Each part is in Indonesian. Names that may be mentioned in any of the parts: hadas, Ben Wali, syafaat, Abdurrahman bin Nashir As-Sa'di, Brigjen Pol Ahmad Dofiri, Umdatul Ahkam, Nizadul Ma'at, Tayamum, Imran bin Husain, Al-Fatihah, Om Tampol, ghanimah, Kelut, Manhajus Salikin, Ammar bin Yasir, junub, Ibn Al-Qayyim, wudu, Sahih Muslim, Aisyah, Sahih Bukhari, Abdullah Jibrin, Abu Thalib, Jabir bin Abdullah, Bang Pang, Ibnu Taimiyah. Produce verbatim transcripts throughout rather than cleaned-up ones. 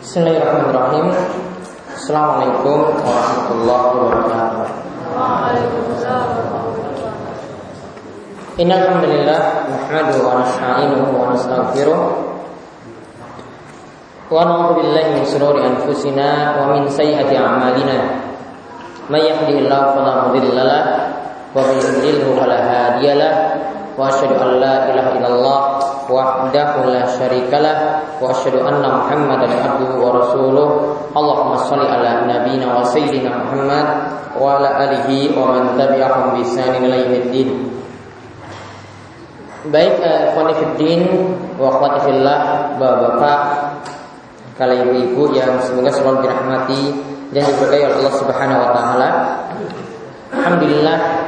Bismillahirrahmanirrahim. Assalamualaikum warahmatullahi wabarakatuh. Waalaikumsalam warahmatullahi wabarakatuh. Innal hamdalillah nahmaduhu wa nasta'inuhu wa nastaghfiruh. Wa na'udzu billahi min shururi anfusina wa min sayyiati a'malina. May yahdihillahu fala mudilla lahu wa may yudlilhu fala hadiya lahu. Wa asyhadu an la ilaha illallah wahdahu la syarikalah wa asyhadu anna Muhammadan abduhu wa rasuluh. Allahumma shalli ala nabiyyina wa sayyidina Muhammad wa ala alihi wa man tabi'ahum bi ihsanin ila yaumiddin. Baik ikhwani fiddin wa akhwati fillah, bapak-bapak, kalian ibu yang semoga selalu dirahmati dan diberkahi oleh Allah Subhanahu wa taala. Alhamdulillah,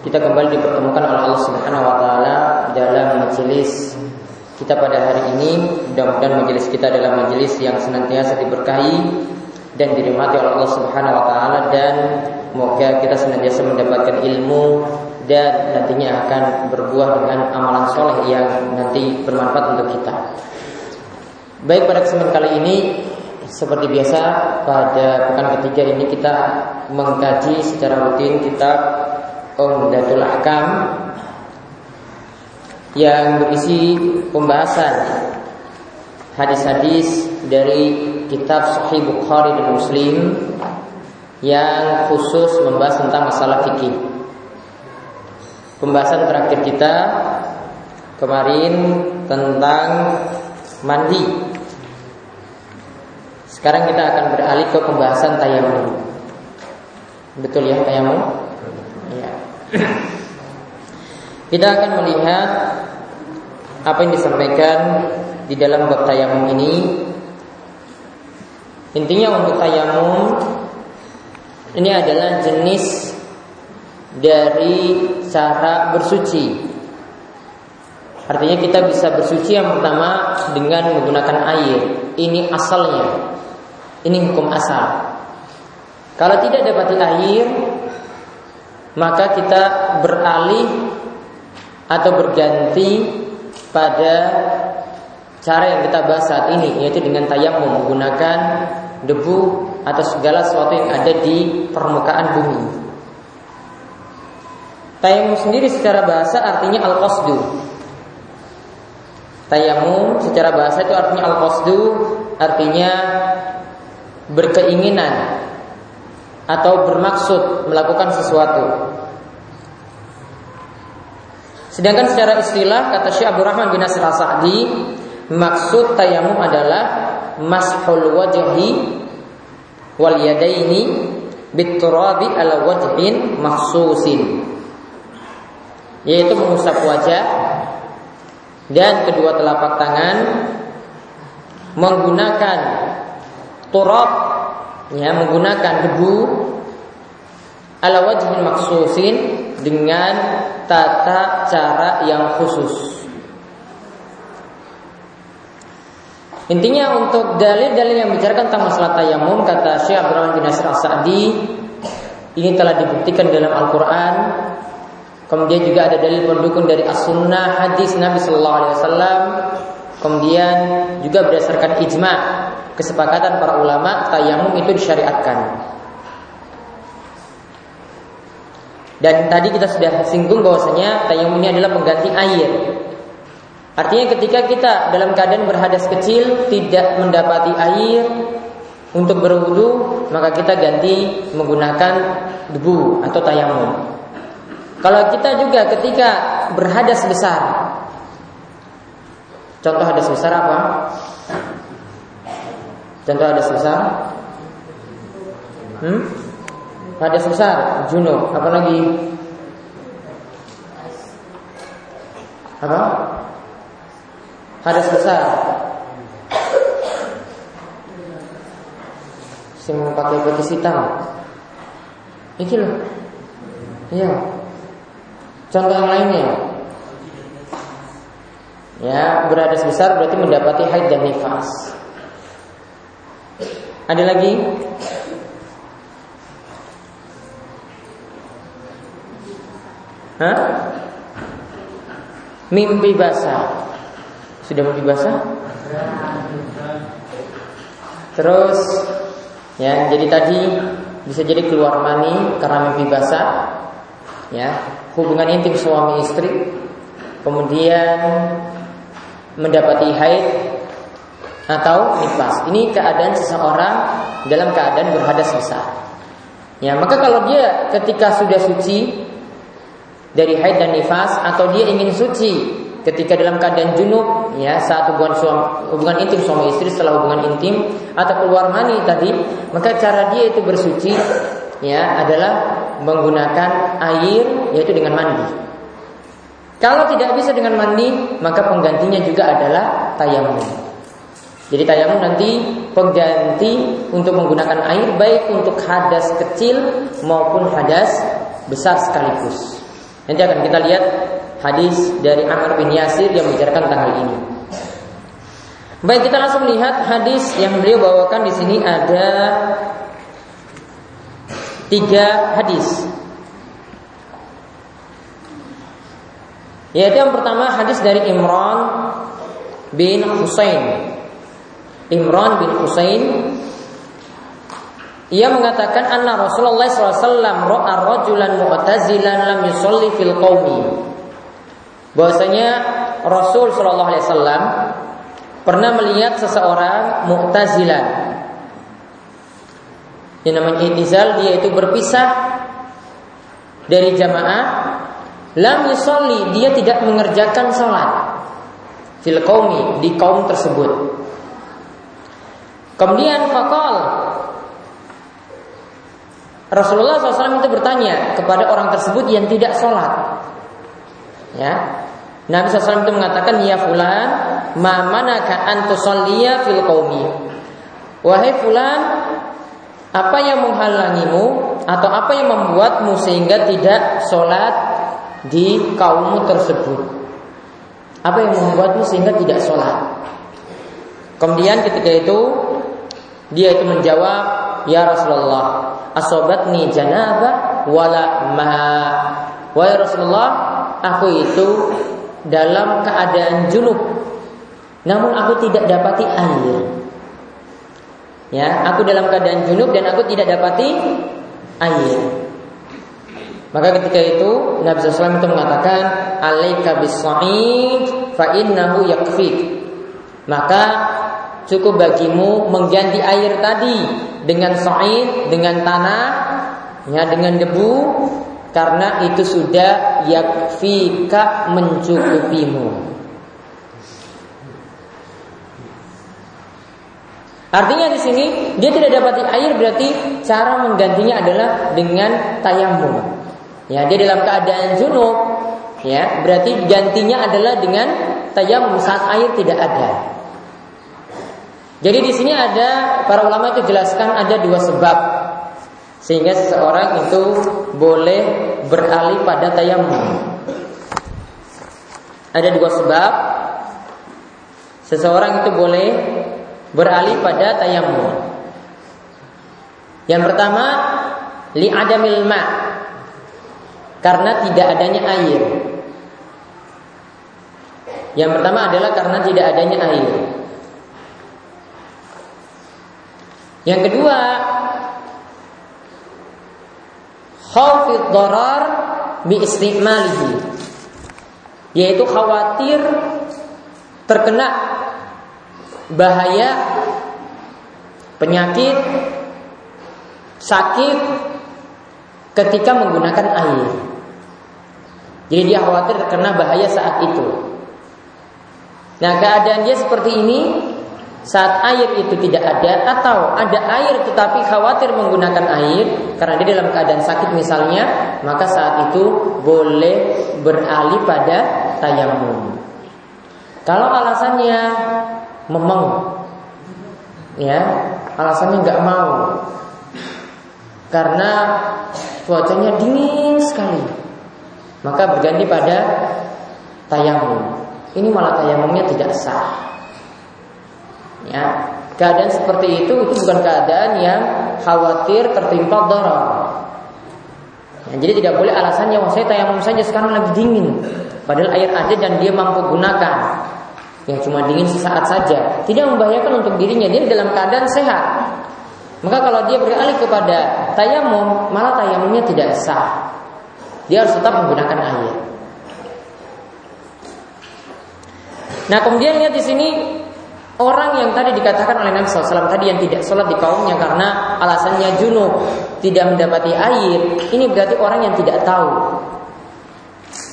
kita kembali dipertemukan oleh Allah Subhanahu wa taala dalam majelis kita pada hari ini. Mudah-mudahan majelis kita adalah majelis yang senantiasa diberkahi dan dirahmati oleh Allah Subhanahu wa taala, dan semoga kita senantiasa mendapatkan ilmu dan nantinya akan berbuah dengan amalan soleh yang nanti bermanfaat untuk kita. Baik, pada kesempatan kali ini seperti biasa pada pekan ketiga ini kita mengkaji secara rutin kitab Umdatul Ahkam yang berisi pembahasan hadis-hadis dari kitab Sahih Bukhari dan Muslim yang khusus membahas tentang masalah fikih. Pembahasan terakhir kita kemarin tentang mandi. Sekarang kita akan beralih ke pembahasan tayamum. Betul ya, tayamum? Kita akan melihat apa yang disampaikan di dalam bab tayamum ini. Intinya untuk tayamum ini adalah jenis dari cara bersuci. Artinya kita bisa bersuci yang pertama dengan menggunakan air. Ini asalnya, ini hukum asal. Kalau tidak dapat air, maka kita beralih atau berganti pada cara yang kita bahas saat ini, yaitu dengan tayamum, menggunakan debu atau segala sesuatu yang ada di permukaan bumi. Tayamum sendiri secara bahasa artinya al-qasdu. Tayamum secara bahasa itu artinya al-qasdu, artinya berkeinginan atau bermaksud melakukan sesuatu. Sedangkan secara istilah kata Syekh Abdurrahman bin Nashir As-Sa'di, maksud tayamum adalah mashul wajhi wal yadaini bitturabi ala wajhin makhsusin, yaitu mengusap wajah dan kedua telapak tangan menggunakan turab, ya, menggunakan debu ala wajhin maksusin, dengan tata cara yang khusus. Intinya untuk dalil-dalil yang bicarakan tentang masalah tayamum, kata Syekh Abdurrahman bin Nashir As-Sa'di, ini telah dibuktikan dalam Al-Quran. Kemudian juga ada dalil pendukung dari As-Sunnah, hadis Nabi Sallallahu Alaihi Wasallam. Kemudian juga berdasarkan ijma', kesepakatan para ulama, tayamum itu disyariatkan. Dan tadi kita sudah singgung bahwasanya tayamum ini adalah pengganti air. Artinya ketika kita dalam keadaan berhadas kecil tidak mendapati air untuk berwudu, maka kita ganti menggunakan debu atau tayamum. Kalau kita juga ketika berhadas besar, contoh hadas besar apa? Contoh hadas besar, hmm? hadas besar, junub, apa lagi? Apa? Hadas besar, sering pakai bekas hitam, itu loh, ya. Contoh yang lainnya, ya, berhadas besar berarti mendapati haid dan nifas. Ada lagi? Hah? Mimpi basah. Sudah mimpi basah? Terus ya, jadi tadi bisa jadi keluar mani karena mimpi basah, ya, hubungan intim suami istri, kemudian mendapati haid atau nifas. Ini keadaan seseorang dalam keadaan berhadas besar. Ya, maka kalau dia ketika sudah suci dari haid dan nifas, atau dia ingin suci ketika dalam keadaan junub, ya, saat hubungan suami, hubungan intim suami istri setelah hubungan intim atau keluar mani tadi, maka cara dia itu bersuci, ya, adalah menggunakan air, yaitu dengan mandi. Kalau tidak bisa dengan mandi, maka penggantinya juga adalah tayamum. Jadi tayamum nanti pengganti untuk menggunakan air, baik untuk hadas kecil maupun hadas besar sekaligus. Nanti akan kita lihat hadis dari Ammar bin Yasir yang membicarakan tentang hal ini. Baik, kita langsung lihat hadis yang beliau bawakan di sini. Ada tiga hadis. Yaitu yang pertama hadis dari Imran bin Husain. Imran bin Husain, ia mengatakan anna Rasulullah sallallahu alaihi wasallam ra'a rajulan mu'tazilan lam yusalli fil qaumi. Bahwasanya Rasul sallallahu alaihi wasallam pernah melihat seseorang mu'tazilah. Yang namanya i'tizal, dia itu berpisah dari jamaah, lam yusolli, dia tidak mengerjakan salat fil qaumi, di kaum tersebut. Kemudian faqal, Rasulullah sallallahu alaihi wasallam itu bertanya kepada orang tersebut yang tidak salat. Ya, Nabi sallallahu alaihi wasallam itu mengatakan, ya fulan, ma manaka an tusalliya fil qaumi. Wahai fulan, apa yang menghalangimu atau apa yang membuatmu sehingga tidak sholat di kaummu tersebut? Apa yang membuatmu sehingga tidak sholat? Kemudian ketika itu dia itu menjawab, ya Rasulullah, asobatni janabah wala maha. Wahai Rasulullah, aku itu dalam keadaan junub, namun aku tidak dapati air. Ya, aku dalam keadaan junub dan aku tidak dapati air. Maka ketika itu Nabi sallallahu alaihi wasallam itu mengatakan, alaika bis-sa'id fa innahu yakfik. Maka cukup bagimu mengganti air tadi dengan sa'id, dengan tanah, ya, dengan debu, karena itu sudah yakfika, mencukupimu. Artinya di sini dia tidak dapati air, berarti cara menggantinya adalah dengan tayamum. Ya, dia dalam keadaan junub, ya, berarti gantinya adalah dengan tayamum saat air tidak ada. Jadi di sini ada para ulama itu jelaskan ada dua sebab sehingga seseorang itu boleh beralih pada tayamum. Ada dua sebab seseorang itu boleh beralih pada tayamum. Yang pertama, li'adamil ma, karena tidak adanya air. Yang pertama adalah karena tidak adanya air. Yang kedua, khaufid dharar bi istimalihi, yaitu khawatir terkena bahaya, penyakit, sakit ketika menggunakan air. Jadi dia khawatir terkena bahaya saat itu. Nah, keadaan dia seperti ini saat air itu tidak ada, atau ada air tetapi khawatir menggunakan air karena dia dalam keadaan sakit misalnya, maka saat itu boleh beralih pada tayamum. Kalau alasannya memang, ya, alasannya nggak mau karena cuacanya dingin sekali, maka berganti pada tayamum. Ini malah tayamumnya tidak sah. Ya, keadaan seperti itu itu bukan keadaan yang khawatir tertimpa darar. Ya, jadi tidak boleh alasannya, wah, saya tayamum saja sekarang lagi dingin, padahal air ada dan dia mampu gunakan. Ya, cuma dingin sesaat saja. tidak membahayakan untuk dirinya, dia dalam keadaan sehat. Maka kalau dia beralih kepada tayamum, malah tayamumnya tidak sah. Dia harus tetap menggunakan air. Nah, kemudian lihat di sini orang yang tadi dikatakan oleh Nabi shallallahu alaihi wasallam tadi yang tidak sholat di kaumnya karena alasannya junub, tidak mendapati air. Ini berarti orang yang tidak tahu.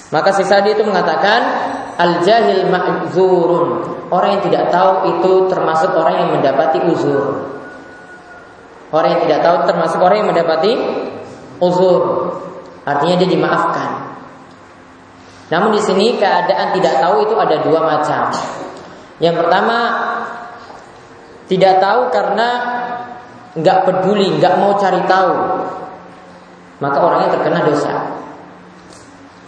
Maka si Sa'di itu mengatakan al-jahil ma'zurun. Orang yang tidak tahu itu termasuk orang yang mendapati uzur. Orang yang tidak tahu termasuk orang yang mendapati uzur. Artinya dia dimaafkan. Namun di sini keadaan tidak tahu itu ada dua macam. Yang pertama, tidak tahu karena nggak peduli, nggak mau cari tahu, maka orangnya terkena dosa.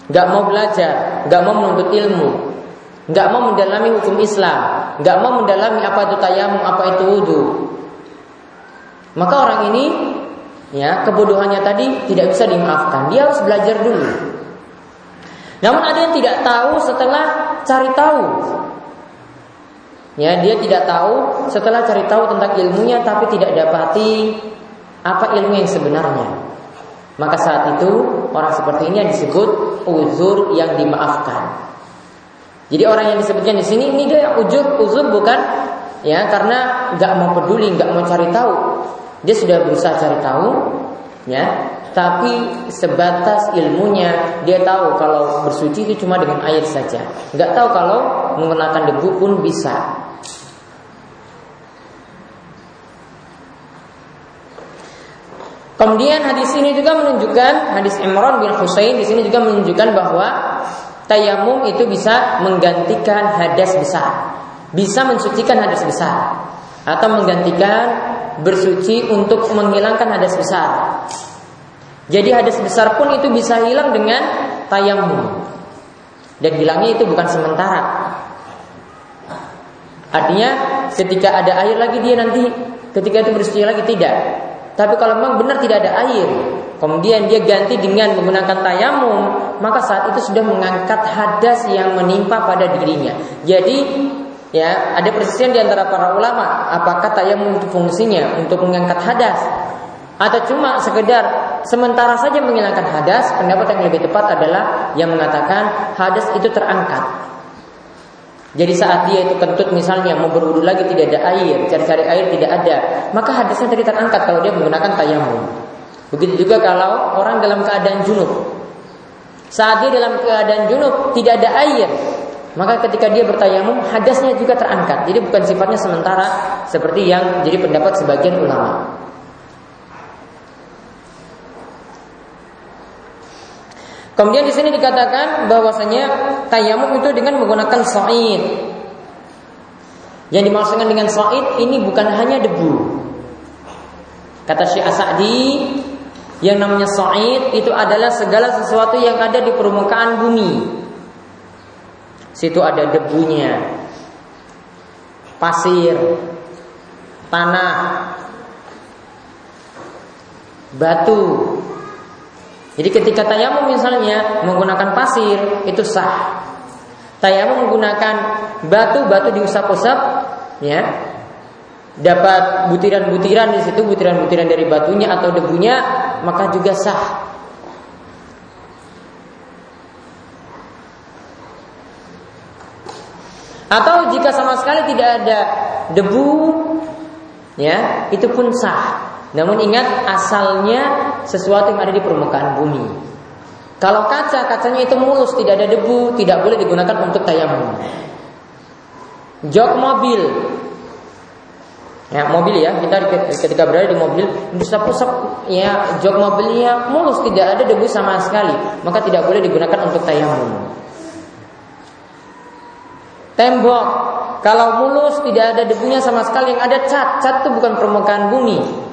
Nggak mau belajar, nggak mau menuntut ilmu, nggak mau mendalami hukum Islam, nggak mau mendalami apa itu tayamum, apa itu wudu. Maka orang ini, ya, kebodohannya tadi tidak bisa dimaafkan. Dia harus belajar dulu. Namun ada yang tidak tahu setelah cari tahu. Ya, dia tidak tahu setelah cari tahu tentang ilmunya, tapi tidak dapati apa ilmu yang sebenarnya. Maka saat itu orang seperti ini yang disebut uzur yang dimaafkan. Jadi orang yang disebutkan di sini ini dia uzur, uzur bukan, ya, karena nggak mau peduli, nggak mau cari tahu. Dia sudah berusaha cari tahu, ya, tapi sebatas ilmunya. Dia tahu kalau bersuci itu cuma dengan air saja, nggak tahu kalau menggunakan debu pun bisa. Kemudian hadis ini juga menunjukkan, hadis Imran bin Husain di sini juga menunjukkan bahwa tayamum itu bisa menggantikan hadas besar, bisa mensucikan hadas besar, atau menggantikan bersuci untuk menghilangkan hadas besar. Jadi hadas besar pun itu bisa hilang dengan tayamum. Dan hilangnya itu bukan sementara. Artinya ketika ada air lagi dia nanti ketika itu bersuci lagi tidak. Tapi kalau memang benar tidak ada air, kemudian dia ganti dengan menggunakan tayamum, maka saat itu sudah mengangkat hadas yang menimpa pada dirinya. Jadi, ya, ada perselisihan di antara para ulama apakah tayamum itu fungsinya untuk mengangkat hadas atau cuma sekedar sementara saja menghilangkan hadas. Pendapat yang lebih tepat adalah yang mengatakan hadas itu terangkat. Jadi saat dia itu kentut misalnya, mau berwudu lagi tidak ada air, cari-cari air tidak ada, maka hadasnya tadi terangkat kalau dia menggunakan tayamum. Begitu juga kalau orang dalam keadaan junub. Saat dia dalam keadaan junub tidak ada air, maka ketika dia bertayamum hadasnya juga terangkat. Jadi bukan sifatnya sementara seperti yang jadi pendapat sebagian ulama. Kemudian di sini dikatakan bahwasanya tayamum itu dengan menggunakan sa'id. Yang dimaksudkan dengan sa'id ini bukan hanya debu. Kata Syaikh As-Sa'di, yang namanya sa'id itu adalah segala sesuatu yang ada di permukaan bumi. Situ ada debunya, pasir, tanah, batu. Jadi ketika tayamum misalnya menggunakan pasir itu sah. Tayamum menggunakan batu, batu diusap-usap, ya, dapat butiran-butiran di situ, butiran-butiran dari batunya atau debunya, maka juga sah. Atau jika sama sekali tidak ada debu, ya, itu pun sah. Namun ingat asalnya sesuatu yang ada di permukaan bumi. Kalau kaca, kacanya itu mulus, tidak ada debu, tidak boleh digunakan untuk tayamum. Jok mobil, ya, mobil ya, kita ketika berada di mobil usap-usap, ya, jok mobilnya mulus, tidak ada debu sama sekali, maka tidak boleh digunakan untuk tayamum. Tembok, kalau mulus tidak ada debunya sama sekali, yang ada cat, cat itu bukan permukaan bumi,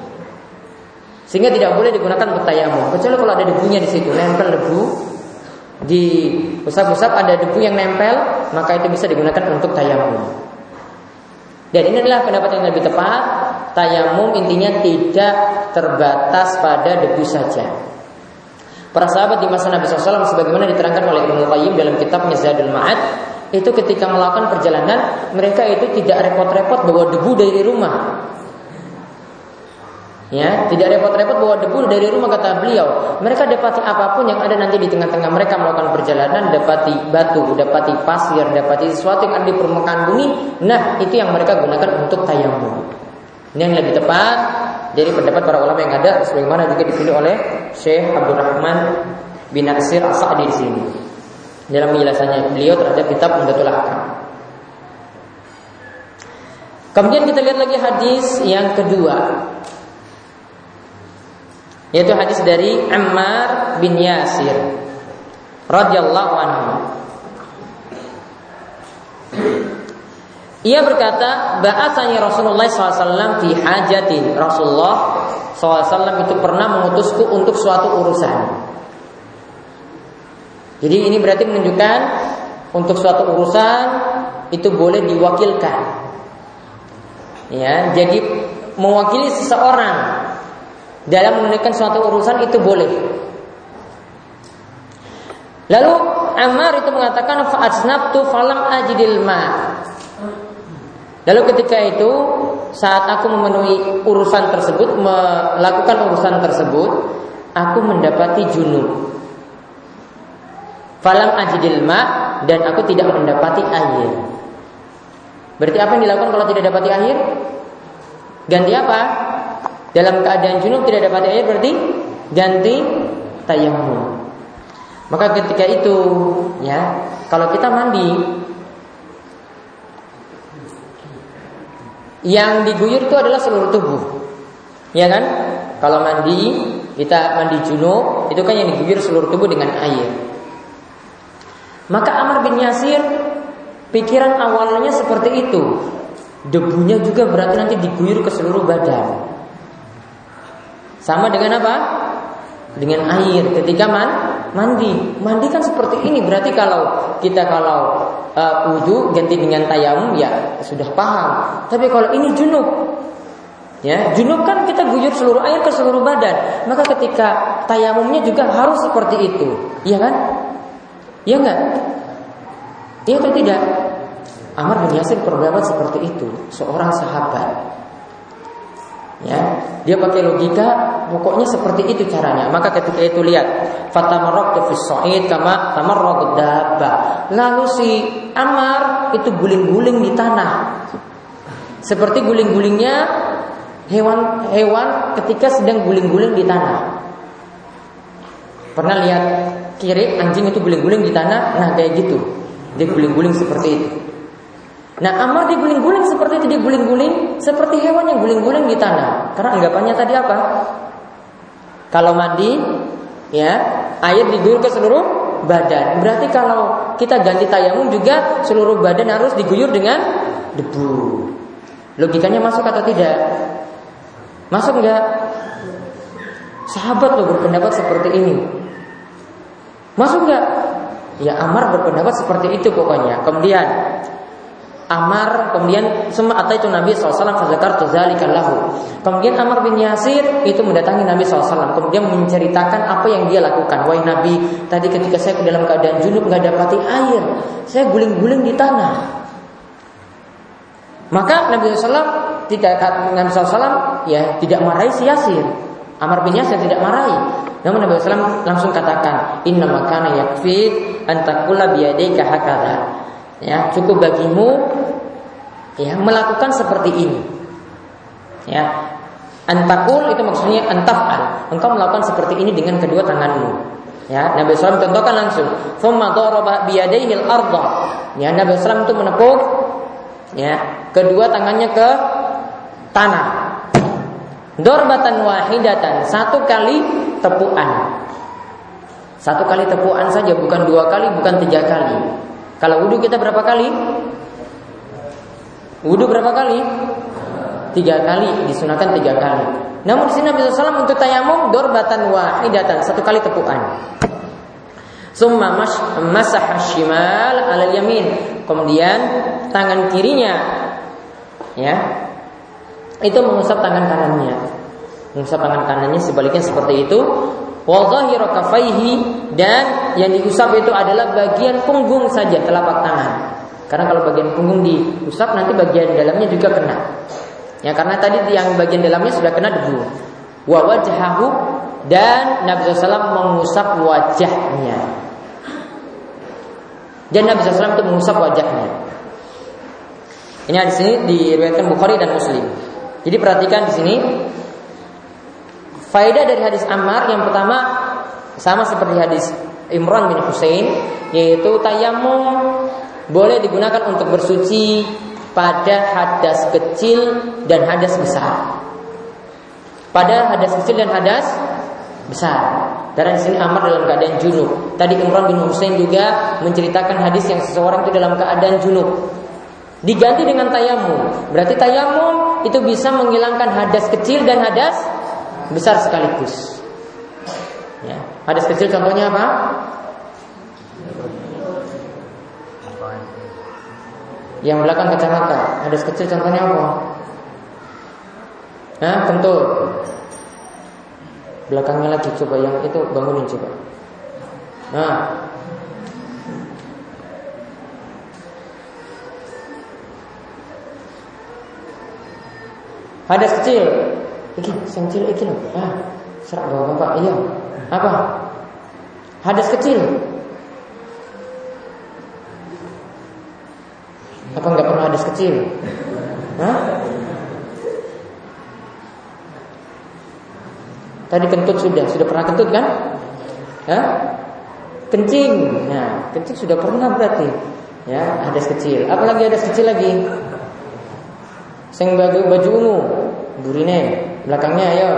sehingga tidak boleh digunakan untuk tayamum. Kecuali kalau ada debunya di situ, nempel debu, di usap-usap ada debu yang nempel, maka itu bisa digunakan untuk tayamum. Dan ini adalah pendapat yang lebih tepat. Tayamum intinya tidak terbatas pada debu saja. Para sahabat di masa Nabi shallallahu alaihi wasallam sebagaimana diterangkan oleh Ibn Al-Qayyim dalam kitab Nizadul Ma'at, itu ketika melakukan perjalanan mereka itu tidak repot-repot bawa debu dari rumah. Ya, tidak repot-repot bawa debu dari rumah, kata beliau. Mereka dapati apapun yang ada nanti di tengah-tengah mereka melakukan perjalanan, dapati batu, dapati pasir, dapati sesuatu yang ada di permukaan bumi. Nah, itu yang mereka gunakan untuk tayamum. Ini yang lebih tepat dari pendapat para ulama yang ada, sebagaimana juga dipilih oleh Syekh Abdurrahman bin Nashir As-Sa'di di sini dalam penjelasannya beliau terhadap kitab Umdatul Ahkam. Kemudian kita lihat lagi hadis yang kedua, yaitu hadis dari Ammar bin Yasir radhiyallahu anhu. Ia berkata, ba'atsani Rasulullah shallallahu alaihi wasallam fi hajatin. Rasulullah shallallahu alaihi wasallam itu pernah mengutusku untuk suatu urusan. Jadi ini berarti menunjukkan untuk suatu urusan itu boleh diwakilkan. Ya, jadi mewakili seseorang dalam menunaikan suatu urusan itu boleh. Lalu Ammar itu mengatakan, fa'asnabtu falam ajidil ma. Lalu ketika itu saat aku memenuhi urusan tersebut, melakukan urusan tersebut, aku mendapati junub. Falam ajidil ma, dan aku tidak mendapati air. Berarti apa yang dilakukan kalau tidak dapati air? Ganti apa? Dalam keadaan junub tidak dapat air, berarti ganti tayamum. Maka ketika itu, ya, kalau kita mandi, yang diguyur itu adalah seluruh tubuh, ya kan? Kalau mandi, kita mandi junub, itu kan yang diguyur seluruh tubuh dengan air. Maka Ammar bin Yasir, pikiran awalnya seperti itu. Debunya juga berarti nanti diguyur ke seluruh badan. Sama dengan apa? Dengan air ketika man, mandi. Mandi kan seperti ini. Berarti kalau kita kalau uh, wudu ganti dengan tayamum, ya sudah paham. Tapi kalau ini junub, ya junub kan kita guyur seluruh air ke seluruh badan. Maka ketika tayamumnya juga harus seperti itu, iya kan? Iya nggak? Iya atau tidak? Ammar bin Yasir berpendapat seperti itu, seorang sahabat. Ya, dia pakai logika, pokoknya seperti itu caranya. Maka ketika itu lihat, fatamarraqtu fis sa'id kama tamarraqud dabba. Lalu si Ammar itu guling-guling di tanah. Seperti guling-gulingnya hewan-hewan ketika sedang guling-guling di tanah. Pernah lihat kiri anjing itu guling-guling di tanah, nah kayak gitu. Dia guling-guling seperti itu. Nah, Ammar dia guling-guling seperti itu, dia guling-guling seperti hewan yang guling-guling di tanah. Karena anggapannya tadi apa? Kalau mandi, ya air diguyur ke seluruh badan. Berarti kalau kita ganti tayamum juga seluruh badan harus diguyur dengan debu. Logikanya masuk atau tidak? Masuk enggak? Sahabat loh berpendapat seperti ini. Masuk enggak? Ya Ammar berpendapat seperti itu pokoknya. Kemudian Ammar kemudian semua ataitu Nabi sallallahu alaihi wasallam fazakartu dzalikan lahu. Kemudian Ammar bin Yasir itu mendatangi Nabi sallallahu alaihi wasallam, kemudian menceritakan apa yang dia lakukan. Wahai Nabi, tadi ketika saya ke dalam keadaan junub gak dapati air, saya guling-guling di tanah. Maka Nabi sallallahu alaihi wasallam tidak Nabi sallallahu alaihi wasallam ya tidak marahi si Yasir. Ammar bin Yasir tidak marahi. Namun Nabi sallallahu alaihi wasallam langsung katakan, inna makana yakfik antakula biyadika hakada. Ya, cukup bagimu ya melakukan seperti ini. Ya. Antakul itu maksudnya antaf'al. Engkau melakukan seperti ini dengan kedua tanganmu. Ya, Nabi sallallahu alaihi wasallam contohkan langsung. Tsumma daraba biyadayhi al-ardha. Ya, Nabi sallallahu alaihi wasallam itu menepuk ya, kedua tangannya ke tanah. Darbatan wahidatan, satu kali tepukan. Satu kali tepukan saja, bukan dua kali, bukan tiga kali. Kalau wudu kita berapa kali? Wudu berapa kali? Tiga kali, disunahkan tiga kali. Namun di sini Nabi sallallahu alaihi wasallam untuk tayamum dorbatan wahidatan, satu kali tepukan. Summa masaha shimal alal yamin. Kemudian tangan kirinya, ya, itu mengusap tangan kanannya. Mengusap tangan kanannya sebaliknya seperti itu. Wa dhahiru kafaihi, dan yang diusap itu adalah bagian punggung saja, telapak tangan. Karena kalau bagian punggung diusap, nanti bagian dalamnya juga kena. Ya, karena tadi yang bagian dalamnya sudah kena debu. Wa wajhahu, dan Nabi shallallahu alaihi wasallam mengusap wajahnya. Dan Nabi shallallahu alaihi wasallam itu mengusap wajahnya. Ini di sini diriwayatkan Bukhari dan Muslim. Jadi perhatikan di sini faedah dari hadis Ammar yang pertama sama seperti hadis Imran bin Husain, yaitu tayamum boleh digunakan untuk bersuci pada hadas kecil dan hadas besar. Pada hadas kecil dan hadas besar. Karena di sini Ammar dalam keadaan junub. Tadi Imran bin Husain juga menceritakan hadis yang seseorang itu dalam keadaan junub. Diganti dengan tayamum. Berarti tayamum itu bisa menghilangkan hadas kecil dan hadas besar sekaligus. Ya. Hadas kecil contohnya apa? Yang belakang kecamatan. Hadas kecil contohnya apa? Nah, kentul. Belakangnya lagi, coba yang itu bangunin coba. Nah. Hadas kecil. Iki, sing cilik iki lho. Ah, serak bapak, iya. Apa? Hadas kecil. Apa enggak pernah hadas kecil? Hah? Tadi kentut sudah, sudah pernah kentut kan? Hah? Kencing. Nah, kencing sudah pernah berarti. Ya, hadas kecil. Apalagi hadas kecil lagi? Sing baju baju ungu, burine, belakangnya ayo.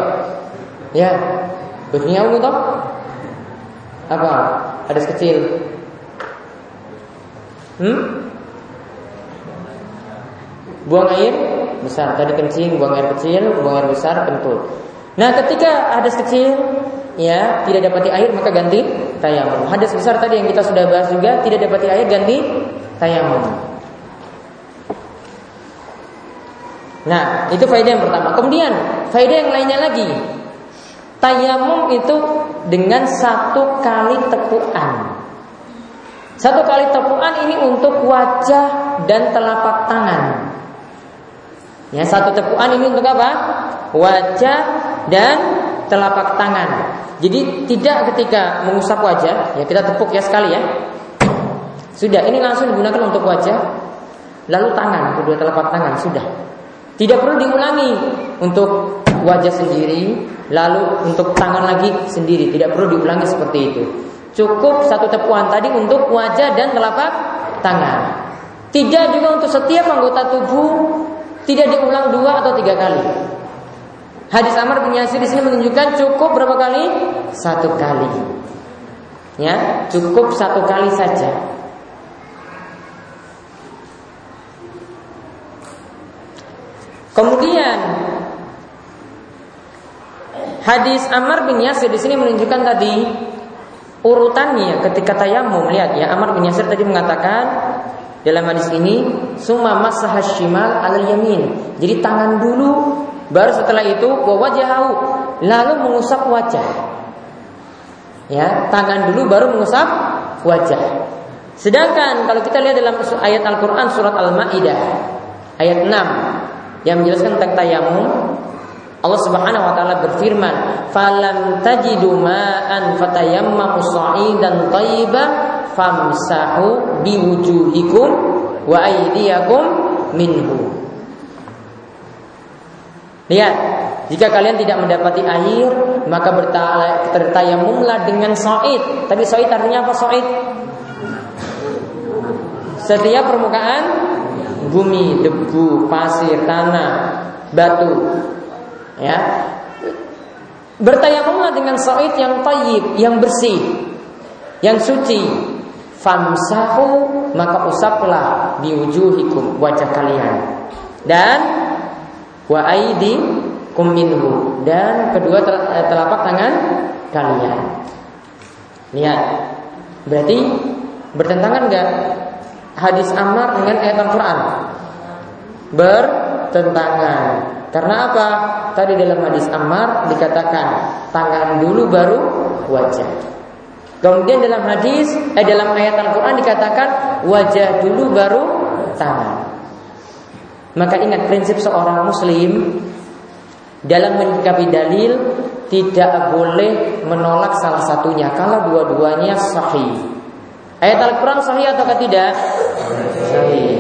Ya. Bajunya ungu toh? Apa? Hadas kecil. Hmm? Buang air besar. Tadi kencing, buang air kecil, buang air besar, kentut. Nah, ketika hadas kecil ya tidak dapati air, maka ganti tayamum. Hadas besar tadi yang kita sudah bahas juga tidak dapati air, ganti tayamum. Nah, itu faedah yang pertama. Kemudian faedah yang lainnya lagi, tayamum itu dengan satu kali tepukan. Satu kali tepukan ini untuk wajah dan telapak tangan. Ya, satu tepukan ini untuk apa? Wajah dan telapak tangan. Jadi tidak ketika mengusap wajah, ya kita tepuk ya sekali ya. Sudah, ini langsung digunakan untuk wajah, lalu tangan, kedua telapak tangan sudah. Tidak perlu diulangi untuk wajah sendiri, lalu untuk tangan lagi sendiri, tidak perlu diulangi seperti itu. Cukup satu tepukan tadi untuk wajah dan telapak tangan. Tidak juga untuk setiap anggota tubuh. Tidak diulang dua atau tiga kali. Hadis Ammar bin Yasir di sini menunjukkan cukup berapa kali? Satu kali. Ya, cukup satu kali saja. Kemudian hadis Ammar bin Yasir di sini menunjukkan tadi urutannya ketika tayamum. Lihat ya, Ammar bin Yasir tadi mengatakan dalam hadis ini summa masaha shimal alal yamin. Jadi tangan dulu, baru setelah itu wajhahu, lalu mengusap wajah. Ya, tangan dulu baru mengusap wajah. Sedangkan kalau kita lihat dalam ayat Al-Qur'an surat Al-Maidah ayat enam yang menjelaskan tentang tayamum, Allah Subhanahu wa taala berfirman, "Falam tajidu ma'an fatayammamu sha'idan thayyiban famsahu biwujuhikum wa aydiyakum minhu." Lihat, jika kalian tidak mendapati air, maka bertayamumlah dengan sa'id. Tapi sa'id artinya apa sa'id? Setiap permukaan bumi, debu, pasir, tanah, batu. Ya. Bertayamumlah dengan sa'id yang thayyib, yang bersih, yang suci. Famsahu, maka usaplah biwujuhikum, wajah kalian, dan wa aydikum minhu, dan kedua telapak tangan kalian. Lihat, berarti bertentangan enggak hadis Ammar dengan ayat Al-Qur'an? Bertentangan. Karena apa? Tadi dalam hadis Ammar dikatakan tangan dulu baru wajah. Kemudian dalam hadis eh, dalam ayat Al-Qur'an dikatakan wajah dulu baru tangan. Maka ingat prinsip seorang muslim dalam menyikapi dalil, tidak boleh menolak salah satunya kalau dua-duanya sahih. Ayat Al-Quran sahih atau tidak? Sahih.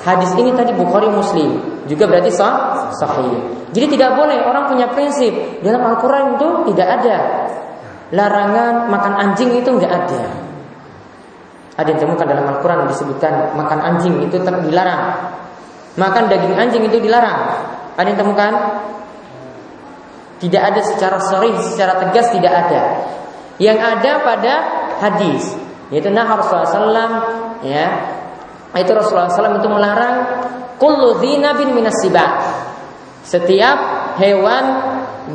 Hadis ini tadi Bukhari Muslim juga berarti sah? Sahih. Jadi tidak boleh orang punya prinsip dalam Al-Quran itu tidak ada larangan makan anjing, itu nggak ada. Ada yang temukan dalam Al-Quran disebutkan makan anjing itu dilarang, makan daging anjing itu dilarang. Ada yang temukan? Tidak ada secara sharih, secara tegas tidak ada. Yang ada pada hadis, yaitu nah Rasulullah sallallahu alaihi wasallam, ya, itu Rasulullah sallallahu alaihi wasallam itu melarang kullu dhinabin minas siba, setiap hewan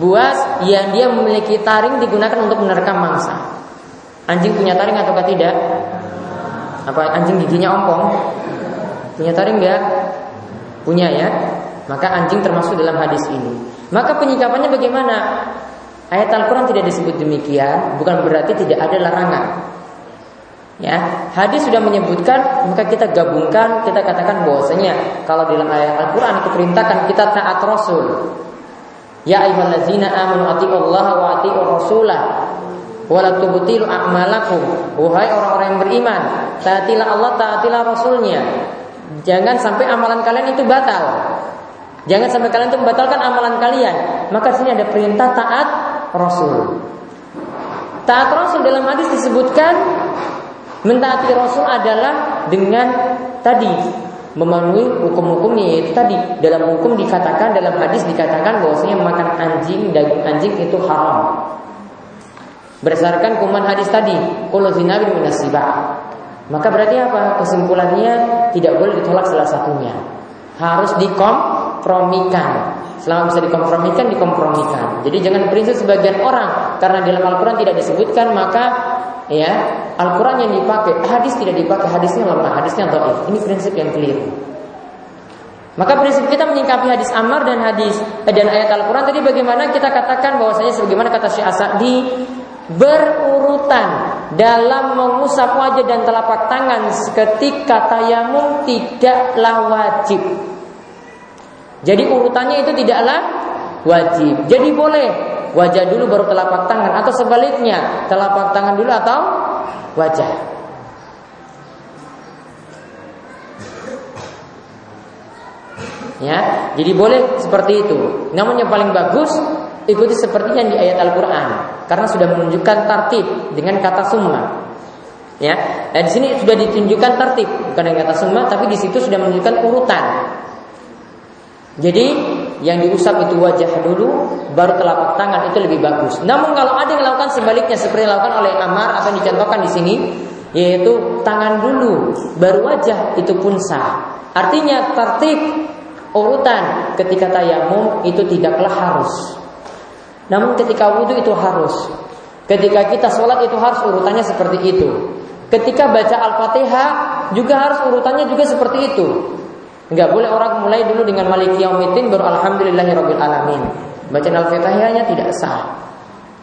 buas yang dia memiliki taring digunakan untuk menerkam mangsa. Anjing punya taring atau tidak? Apa anjing giginya ompong? Punya taring enggak? Punya, ya. Maka anjing termasuk dalam hadis ini. Maka penyikapannya bagaimana? Ayat Al-Quran tidak disebut demikian, bukan berarti tidak ada larangan. Ya, hadis sudah menyebutkan, maka kita gabungkan, kita katakan bahwasanya kalau dalam ayat Al-Quran itu perintahkan kita taat Rasul. Ya ayyuhallazina amanu attiqullaha wa attiqur rasulah wala tubtilu a'malakum. Wahai orang-orang yang beriman, taatilah Allah, taatilah Rasulnya. Jangan sampai amalan kalian itu batal. Jangan sampai kalian itu membatalkan amalan kalian. Maka di sini ada perintah taat Rasul. Taat Rasul dalam hadis disebutkan mentaati Rasul adalah dengan tadi memenuhi hukum-hukumnya, yaitu tadi dalam hukum dikatakan, dalam hadis dikatakan bahwasanya makan anjing, daging anjing itu haram. Berdasarkan kuman hadis tadi, kullu dhinabin minas siba'. Maka berarti apa? Kesimpulannya tidak boleh ditolak salah satunya. Harus dikompromikan. Selama bisa dikompromikan, dikompromikan. Jadi jangan prinsip sebagian orang, karena dalam Al-Quran tidak disebutkan, maka ya Al-Quran yang dipakai, hadis tidak dipakai, hadisnya lemah, hadisnya dhaif. Ini prinsip yang keliru. Maka prinsip kita menyikapi hadis Ammar dan hadis eh, dan ayat Al-Quran tadi bagaimana? Kita katakan bahwasanya sebagaimana kata Syaikh As-Sa'di, berurutan dalam mengusap wajah dan telapak tangan ketika tayamum tidaklah wajib. Jadi urutannya itu tidaklah wajib. Jadi boleh wajah dulu baru telapak tangan, atau sebaliknya telapak tangan dulu atau wajah. Ya, jadi boleh seperti itu. Namun yang paling bagus ikuti seperti yang di ayat Al-Quran, karena sudah menunjukkan tartib dengan kata summa. Ya, nah, di sini sudah ditunjukkan tartib bukan dengan kata summa, tapi di situ sudah menunjukkan urutan. Jadi yang diusap itu wajah dulu, baru telapak tangan, itu lebih bagus. Namun kalau ada yang melakukan sebaliknya seperti yang dilakukan oleh Ammar atau dicontohkan di sini, yaitu tangan dulu, baru wajah, itu pun sah. Artinya tartib urutan ketika tayamum itu tidaklah harus. Namun ketika wudhu itu harus. Ketika kita sholat itu harus urutannya seperti itu. Ketika baca Al-Fatihah juga harus urutannya juga seperti itu. Enggak boleh orang mulai dulu dengan Maliki Yaumiddin baru Alhamdulillahirabbil alamin. Bacaan Al-Fatihahnya tidak sah.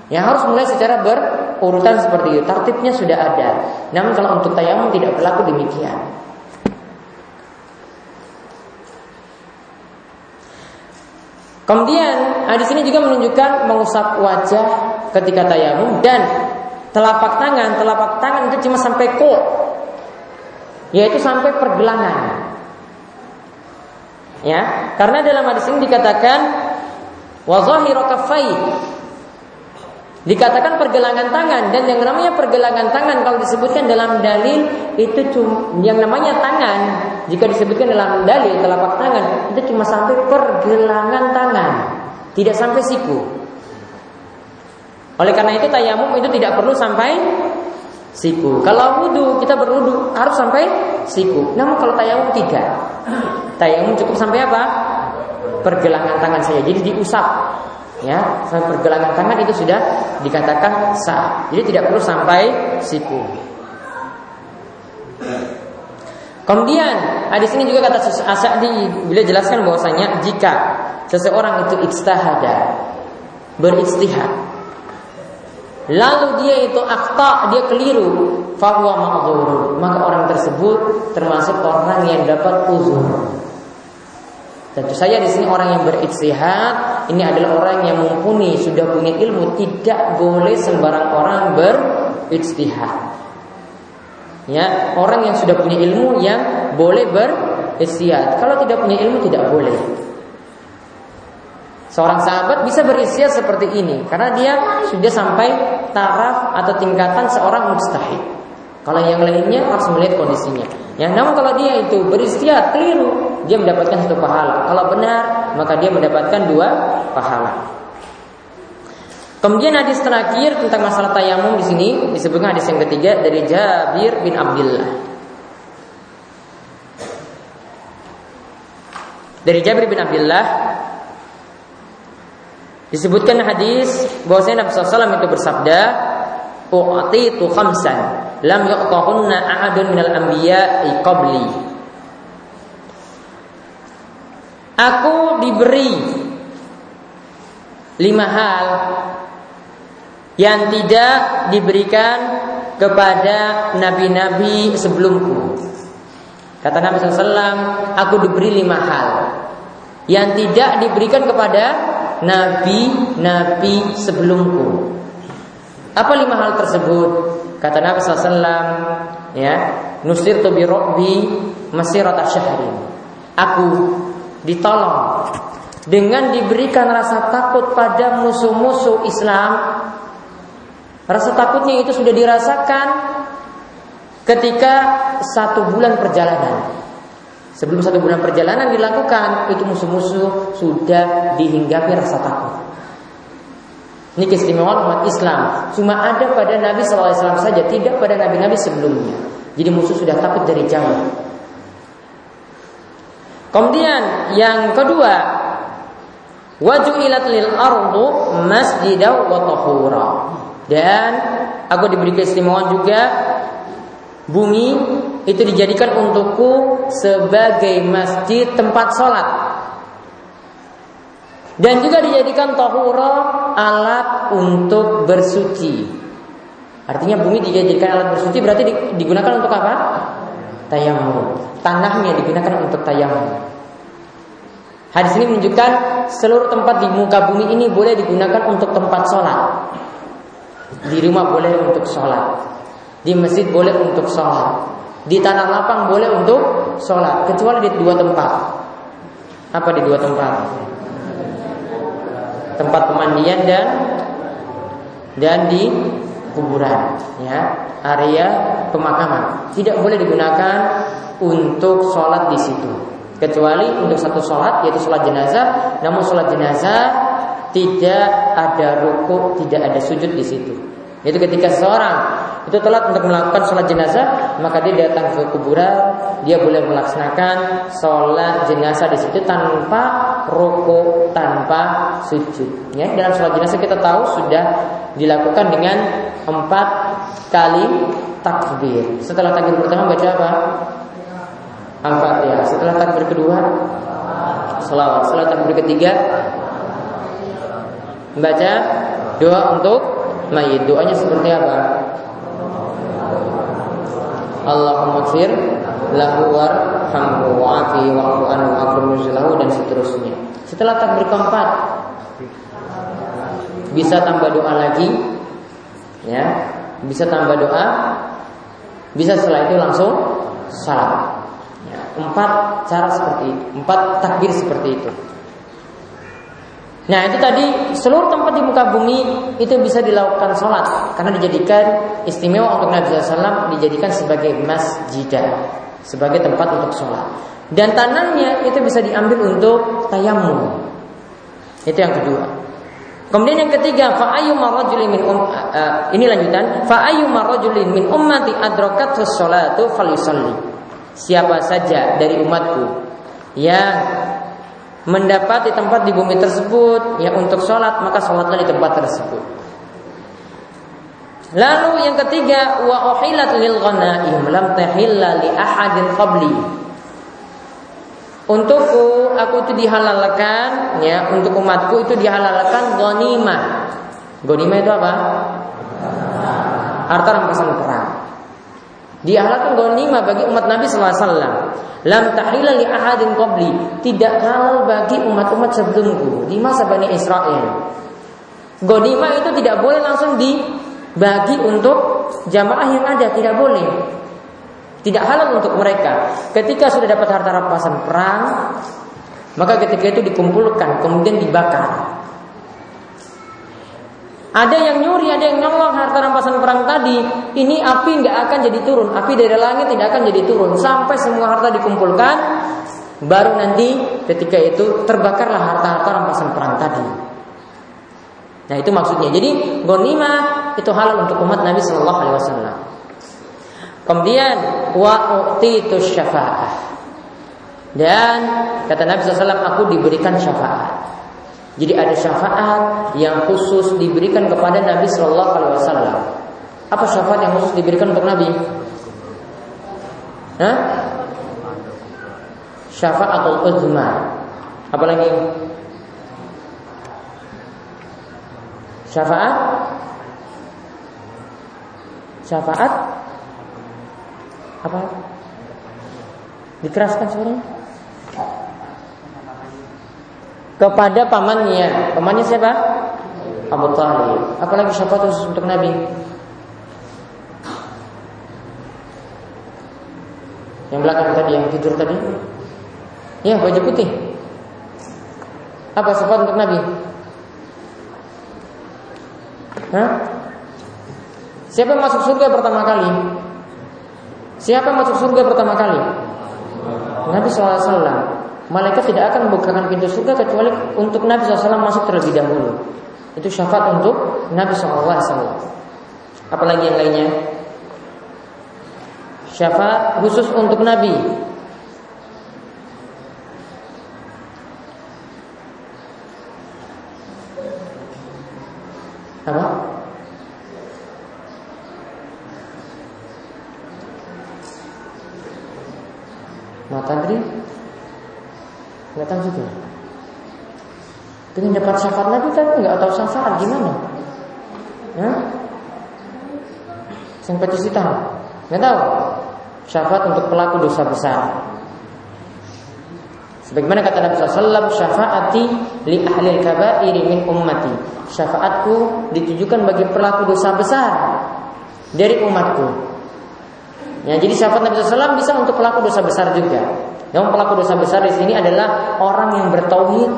Ya, harus mulai secara berurutan seperti itu. Tertibnya sudah ada. Namun kalau untuk tayamum tidak berlaku demikian. Kemudian hadis ini juga menunjukkan mengusap wajah ketika tayamum dan telapak tangan. Telapak tangan itu cuma sampai kol, yaitu sampai pergelangan. Ya, karena dalam hadis ini dikatakan wa zahiru kaffai. Dikatakan pergelangan tangan, dan yang namanya pergelangan tangan kalau disebutkan dalam dalil itu cuma, yang namanya tangan jika disebutkan dalam dalil telapak tangan itu cuma sampai pergelangan tangan, tidak sampai siku. Oleh karena itu tayamum itu tidak perlu sampai siku. Kalau wudu kita berwudu harus sampai siku. Namun kalau tayamum tidak. Tayamum cukup sampai apa? Pergelangan tangan saja. Jadi diusap. Ya, sampai pergelangan tangan itu sudah dikatakan sah. Jadi tidak perlu sampai siku. Kemudian hadis ini juga kata As-Sa'di bila jelaskan bahwasanya jika seseorang itu ijtihada, beristihad lalu dia itu akhta, dia keliru, fa huwa ma'dzurun, maka orang tersebut termasuk orang yang dapat uzur. Tentu saja di sini orang yang berijtihad ini adalah orang yang mumpuni, sudah punya ilmu, tidak boleh sembarang orang berijtihad. Ya, orang yang sudah punya ilmu yang boleh berijtihad. Kalau tidak punya ilmu tidak boleh. Seorang sahabat bisa berijtihad seperti ini karena dia sudah sampai taraf atau tingkatan seorang mujtahid. Kalau yang lainnya harus melihat kondisinya. Yang namun kalau dia itu berijtihad keliru, dia mendapatkan satu pahala. Kalau benar, maka dia mendapatkan dua pahala. Kemudian hadis terakhir tentang masalah tayamum di sini disebutkan hadis yang ketiga dari Jabir bin Abdullah. Dari Jabir bin Abdullah disebutkan hadis bahwasanya Nabi shallallahu alaihi wasallam itu bersabda, "U'titu khamsan lam yu'tahunna ahadun minal anbiya'i qabli." Aku diberi lima hal yang tidak diberikan kepada nabi-nabi sebelumku. Kata Nabi shallallahu alaihi wasallam, aku diberi lima hal yang tidak diberikan kepada nabi-nabi sebelumku. Apa lima hal tersebut? Kata Nabi shallallahu alaihi wasallam, ya, nusirtu bi rabbi masirata syahrin. Aku ditolong dengan diberikan rasa takut pada musuh-musuh Islam. Rasa takutnya itu sudah dirasakan ketika satu bulan perjalanan. Sebelum satu bulan perjalanan dilakukan, itu musuh-musuh sudah dihinggapi rasa takut. Ini keistimewaan umat Islam. Cuma ada pada Nabi shallallahu alaihi wasallam saja, tidak pada nabi-nabi sebelumnya. Jadi musuh sudah takut dari jauh. Kemudian yang kedua, wajulat lil ardu masjidaw wa tahura. Dan aku diberi keistimewaan juga, bumi itu dijadikan untukku sebagai masjid tempat sholat, dan juga dijadikan tahura, alat untuk bersuci. Artinya bumi dijadikan alat bersuci, berarti digunakan untuk apa? Tayamum. Tanahnya digunakan untuk tayamum. Hadis ini menunjukkan seluruh tempat di muka bumi ini boleh digunakan untuk tempat sholat. Di rumah boleh untuk sholat, di masjid boleh untuk sholat, di tanah lapang boleh untuk sholat, kecuali di dua tempat. Apa di dua tempat? Tempat pemandian dan dan di kuburan, ya, area pemakaman. Tidak boleh digunakan untuk sholat di situ, kecuali untuk satu sholat, yaitu sholat jenazah. Namun sholat jenazah tidak ada rukuk, tidak ada sujud di situ. Yaitu ketika seorang itu telat untuk melakukan sholat jenazah, maka dia datang ke kuburan, dia boleh melaksanakan sholat jenazah di situ tanpa rukuk, tanpa sujud. Ya, dalam sholat jenazah kita tahu sudah dilakukan dengan empat kali takbir. Setelah takbir pertama baca apa? Al-Fatihah. Setelah takbir kedua, shalawat. Setelah takbir ketiga, baca doa untuk mayit. Doanya seperti apa? Allahumma ighfir lahu warhamhu wa'afi wa'fu anhu wa'afur muzlahu, dan seterusnya. Setelah takbir keempat bisa tambah doa lagi, ya, bisa tambah doa, bisa setelah itu langsung salam. Ya, empat cara seperti itu, empat takbir seperti itu. Nah, itu tadi seluruh tempat di muka bumi itu bisa dilakukan sholat karena dijadikan istimewa untuk Nabi shallallahu alaihi wasallam, dijadikan sebagai masjidah, sebagai tempat untuk sholat. Dan tanahnya itu bisa diambil untuk tayamum. Itu yang kedua. Kemudian yang ketiga, fa ayyuma rajulin min um, uh, ini lanjutan, fa ayyuma rajulin min ummati adrakat as-salatu falyusalli. Siapa saja dari umatku yang mendapati tempat di bumi tersebut ya untuk sholat, maka sholatlah di tempat tersebut. Lalu yang ketiga, wa uhillat lil ghanaim lam tahilla li ahadin qabli. Untukku, aku itu dihalalkan, ya, untuk umatku itu dihalalkan ghanimah. Ghanimah itu apa? harta rampasan perang. Diahalkan ghanimah bagi umat Nabi sallallahu alaihi wasallam. Lam tahila li ahadin qabli, tidak halal bagi umat-umat sebelumku di masa Bani Israil. Ghanimah itu tidak boleh langsung dibagi untuk jamaah yang ada, tidak boleh. Tidak halal untuk mereka. Ketika sudah dapat harta rampasan perang, maka ketika itu dikumpulkan kemudian dibakar. Ada yang nyuri, ada yang nyolong harta rampasan perang tadi. Ini api nggak akan jadi turun, api dari langit tidak akan jadi turun sampai semua harta dikumpulkan. Baru nanti ketika itu terbakarlah harta-harta rampasan perang tadi. Nah itu maksudnya. Jadi ghanimah itu halal untuk umat Nabi Sallallahu Alaihi Wasallam. Kemudian wa'utitu syafa'ah, dan kata Nabi Sallallahu Alaihi Wasallam, aku diberikan syafaat. Jadi ada syafaat yang khusus diberikan kepada Nabi Sallallahu Alaihi Wasallam. Apa syafaat yang khusus diberikan untuk Nabi? Hah? Syafaatul uzma. Apa lagi? Syafaat? Syafaat? Apa? Dikeraskan suaranya? Kepada pamannya. Pamannya siapa? Abu Thalib. Apalagi syafaat khusus untuk Nabi? Yang belakang tadi, yang tidur tadi? Ya, baju putih. Apa syafaat untuk Nabi? Hah? Siapa yang masuk surga pertama kali? Siapa yang masuk surga pertama kali? Nabi sallallahu alaihi wasallam. Malaikat tidak akan membukakan pintu surga kecuali untuk Nabi sallallahu alaihi wasallam masuk terlebih dahulu. Itu syafaat untuk Nabi sallallahu alaihi wasallam. Apalagi yang lainnya? Syafaat khusus untuk Nabi. Apa? Matadri? Datang juga. Dengan dapat syafaat Nabi tapi nggak tahu syafaat gimana? Ya? Sang pecuci tahu? Nggak tahu. Syafaat untuk pelaku dosa besar. Sebagaimana kata Nabi sallallahu alaihi wasallam, syafaati li ahlil kabairi min ummati. Syafaatku ditujukan bagi pelaku dosa besar dari umatku. Ya, jadi syafaat Nabi sallallahu alaihi wasallam bisa untuk pelaku dosa besar juga. Yang pelaku dosa besar di sini adalah orang yang bertauhid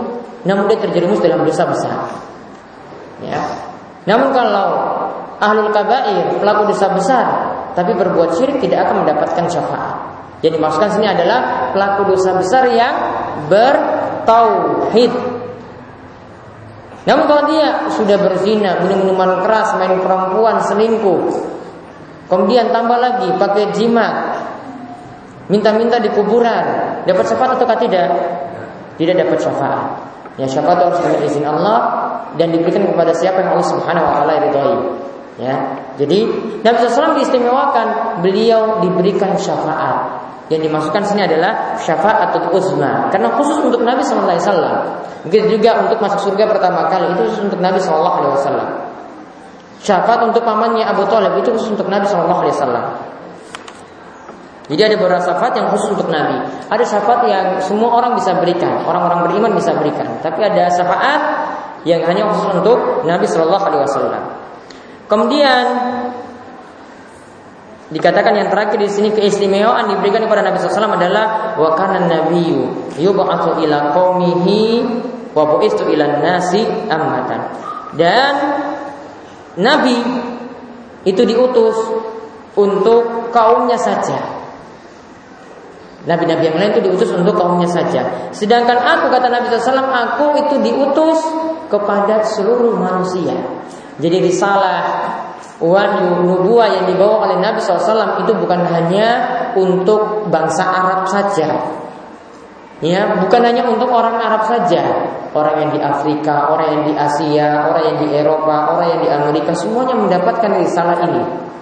namun dia terjerumus dalam dosa besar. Ya. Namun kalau ahlul kabair, pelaku dosa besar tapi berbuat syirik, tidak akan mendapatkan syafaat. Jadi maksudnya sini adalah pelaku dosa besar yang bertauhid. Namun kalau dia sudah berzina, minum minuman keras, main perempuan, selingkuh, kemudian tambah lagi pakai jimat, minta-minta di kuburan, dapat syafaat atau tidak? Tidak dapat syafaat. Ya, syafaat harus dengan izin Allah dan diberikan kepada siapa yang Allah Subhanahu wa taala ridhoi. Ya. Jadi Nabi sallallahu alaihi wasallam diistimewakan, beliau diberikan syafaat. Yang dimasukkan sini adalah syafaatul uzma, karena khusus untuk Nabi sallallahu alaihi wasallam. Begitu juga untuk masuk surga pertama kali, itu khusus untuk Nabi sallallahu alaihi wasallam. Syafaat untuk pamannya Abu Thalib itu khusus untuk Nabi sallallahu alaihi wasallam. Jadi ada beberapa syafaat yang khusus untuk Nabi. Ada syafaat yang semua orang bisa berikan, orang-orang beriman bisa berikan. Tapi ada syafaat yang hanya khusus untuk Nabi Shallallahu Alaihi Wasallam. Kemudian dikatakan yang terakhir di sini, keistimewaan diberikan kepada Nabi Shallallahu Alaihi Wasallam adalah wa kana nabiyyu yub'atsu ila qaumihi wa bu'istu ila nasi ammatan. Dan Nabi itu diutus untuk kaumnya saja. Nabi-nabi yang lain itu diutus untuk kaumnya saja. Sedangkan aku, kata Nabi sallallahu alaihi wasallam, aku itu diutus kepada seluruh manusia. Jadi risalah wahyu nubuwah yang dibawa oleh Nabi sallallahu alaihi wasallam itu bukan hanya untuk bangsa Arab saja. Ya, bukan hanya untuk orang Arab saja. Orang yang di Afrika, orang yang di Asia, orang yang di Eropa, orang yang di Amerika, semuanya mendapatkan risalah ini.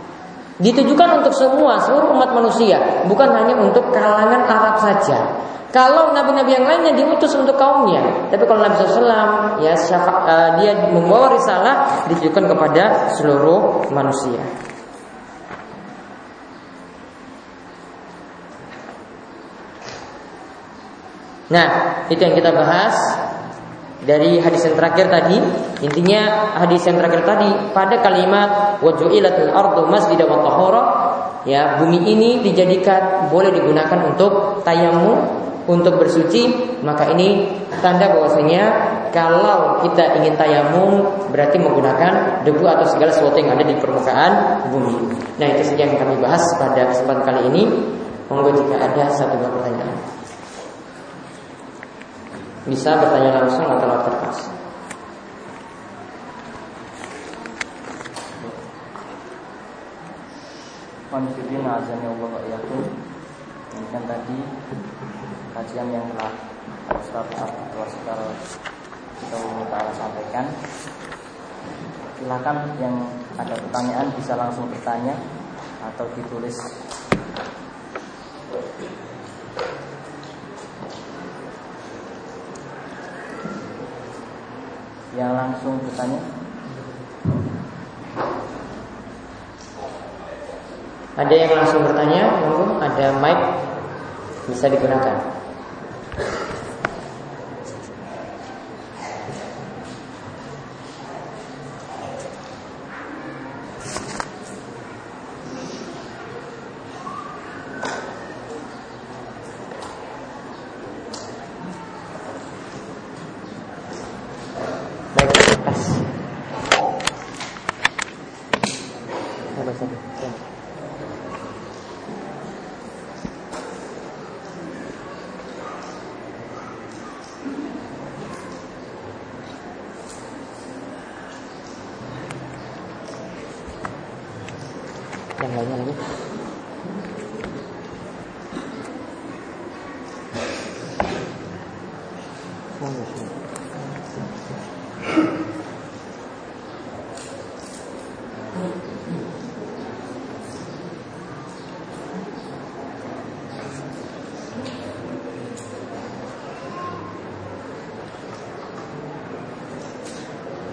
Ditujukan untuk semua, seluruh umat manusia, bukan hanya untuk kalangan Arab saja. Kalau nabi-nabi yang lainnya diutus untuk kaumnya, tapi kalau Nabi sallallahu alaihi wasallam, ya syafa, uh, dia membawa risalah ditujukan kepada seluruh manusia. Nah, itu yang kita bahas dari hadis yang terakhir tadi. Intinya hadis yang terakhir tadi pada kalimat waju'ilatul ardu masjidan wa tahura, ya, bumi ini dijadikan boleh digunakan untuk tayamum, untuk bersuci. Maka ini tanda bahwasanya kalau kita ingin tayamum berarti menggunakan debu atau segala sesuatu yang ada di permukaan bumi. Nah, itu saja yang kami bahas pada kesempatan kali ini. Monggo jika ada satu dua pertanyaan, bisa bertanya langsung atau lewat kertas. Konfidin azami Allah wa'ayakum. Demikian tadi kajian yang telah Ustaz Abdullah sekarang kita utara sampaikan. Silakan yang ada pertanyaan bisa langsung bertanya atau ditulis. Yang langsung bertanya, ada yang langsung bertanya? Monggo, ada mic bisa digunakan.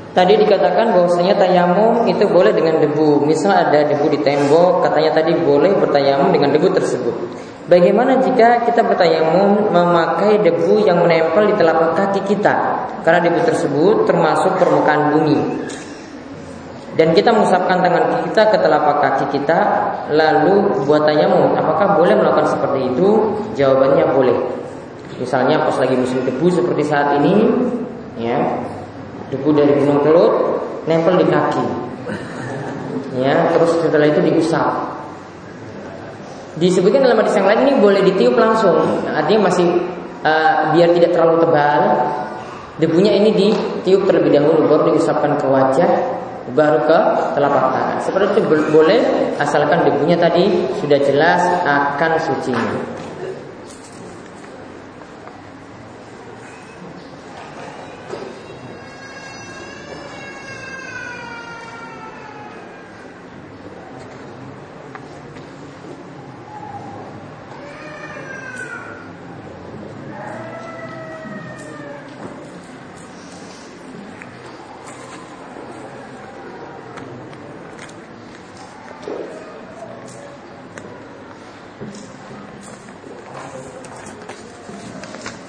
Tadi dikatakan bahwasanya tayamum itu boleh dengan debu. Misal ada debu di tembok, katanya tadi boleh bertayamum dengan debu tersebut. Bagaimana jika kita bertayamum memakai debu yang menempel di telapak kaki kita? Karena debu tersebut termasuk permukaan bumi. Dan kita mengusapkan tangan kita ke telapak kaki kita lalu buat tayamum. Apakah boleh melakukan seperti itu? Jawabannya boleh. Misalnya pas lagi musim debu seperti saat ini, ya, debu dari gunung Kelut nempel di kaki, ya, terus setelah itu diusap. Disebutkan dalam hadis yang lain ini boleh ditiup langsung, artinya masih uh, biar tidak terlalu tebal. Debunya ini ditiup terlebih dahulu, baru diusapkan ke wajah, baru ke telapak tangan. Seperti itu boleh, asalkan debunya tadi sudah jelas akan sucinya.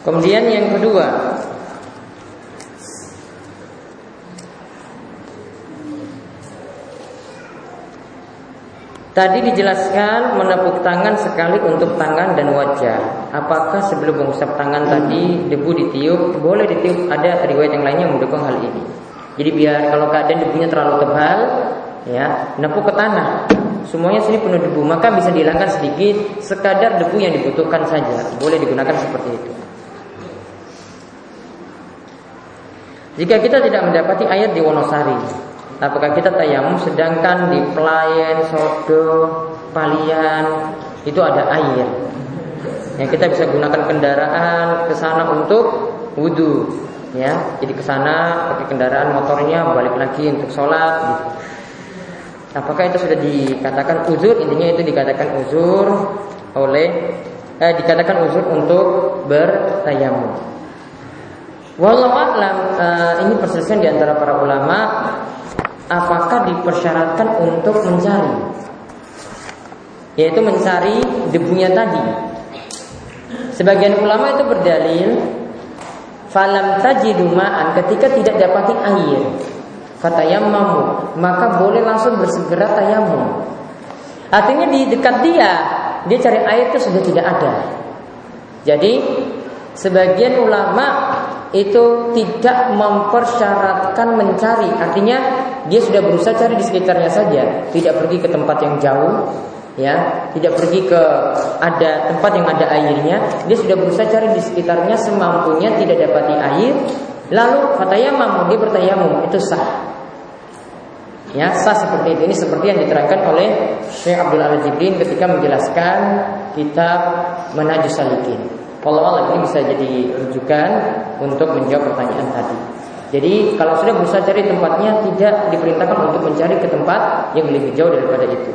Kemudian yang kedua, tadi dijelaskan menepuk tangan sekali untuk tangan dan wajah. Apakah sebelum mengusap tangan tadi debu ditiup? Boleh ditiup, ada riwayat yang lainnya mendukung hal ini. Jadi biar kalau keadaan debunya terlalu tebal, ya, nepuk ke tanah. Semuanya sini penuh debu, maka bisa dihilangkan sedikit, sekadar debu yang dibutuhkan saja. Boleh digunakan seperti itu. Jika kita tidak mendapati ayat di Wonosari, apakah kita tayamum sedangkan di Pelayan, Sodo, Palian itu ada air yang kita bisa gunakan kendaraan ke sana untuk wudu, ya. Jadi ke sana pakai kendaraan motornya, balik lagi untuk sholat gitu. Apakah itu sudah dikatakan uzur? Intinya itu dikatakan uzur oleh eh, dikatakan uzur untuk bertayamum. Wallahu a'lam, uh, ini perselisihan di antara para ulama apakah dipersyaratkan untuk mencari, yaitu mencari debunya tadi. Sebagian ulama itu berdalil falam tajidu ma'an, ketika tidak dapati air, fatayammamu, maka boleh langsung bersegera tayamum. Artinya di dekat dia, dia cari air itu sudah tidak ada. Jadi sebagian ulama itu tidak mempersyaratkan mencari, artinya dia sudah berusaha cari di sekitarnya saja, tidak pergi ke tempat yang jauh, ya, tidak pergi ke ada tempat yang ada airnya, dia sudah berusaha cari di sekitarnya semampunya, tidak dapati air, lalu fatayamam, dia bertayamum, itu sah. Ya, sah seperti itu. Ini seperti yang diterangkan oleh Syekh Abdullah Jibrin ketika menjelaskan kitab Manhajus Salikin. Wallah, ini bisa jadi rujukan untuk menjawab pertanyaan tadi. Jadi kalau sudah berusaha cari tempatnya, tidak diperintahkan untuk mencari ke tempat yang lebih jauh daripada itu.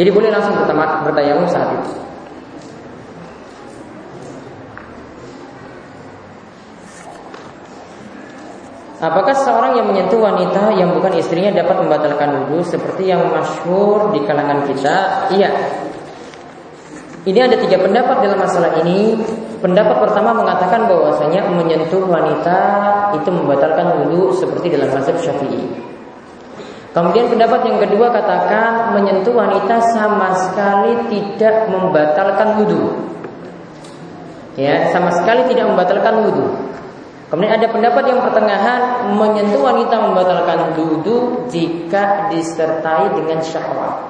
Jadi boleh langsung bertayamum saat itu. Apakah seorang yang menyentuh wanita yang bukan istrinya dapat membatalkan wudu seperti yang masyhur di kalangan kita? Iya. Ini ada tiga pendapat dalam masalah ini. Pendapat pertama mengatakan bahwasanya menyentuh wanita itu membatalkan wudu seperti dalam mazhab Syafi'i. Kemudian pendapat yang kedua katakan menyentuh wanita sama sekali tidak membatalkan wudu. Ya, sama sekali tidak membatalkan wudu. Kemudian ada pendapat yang pertengahan, menyentuh wanita membatalkan wudu jika disertai dengan syahwat.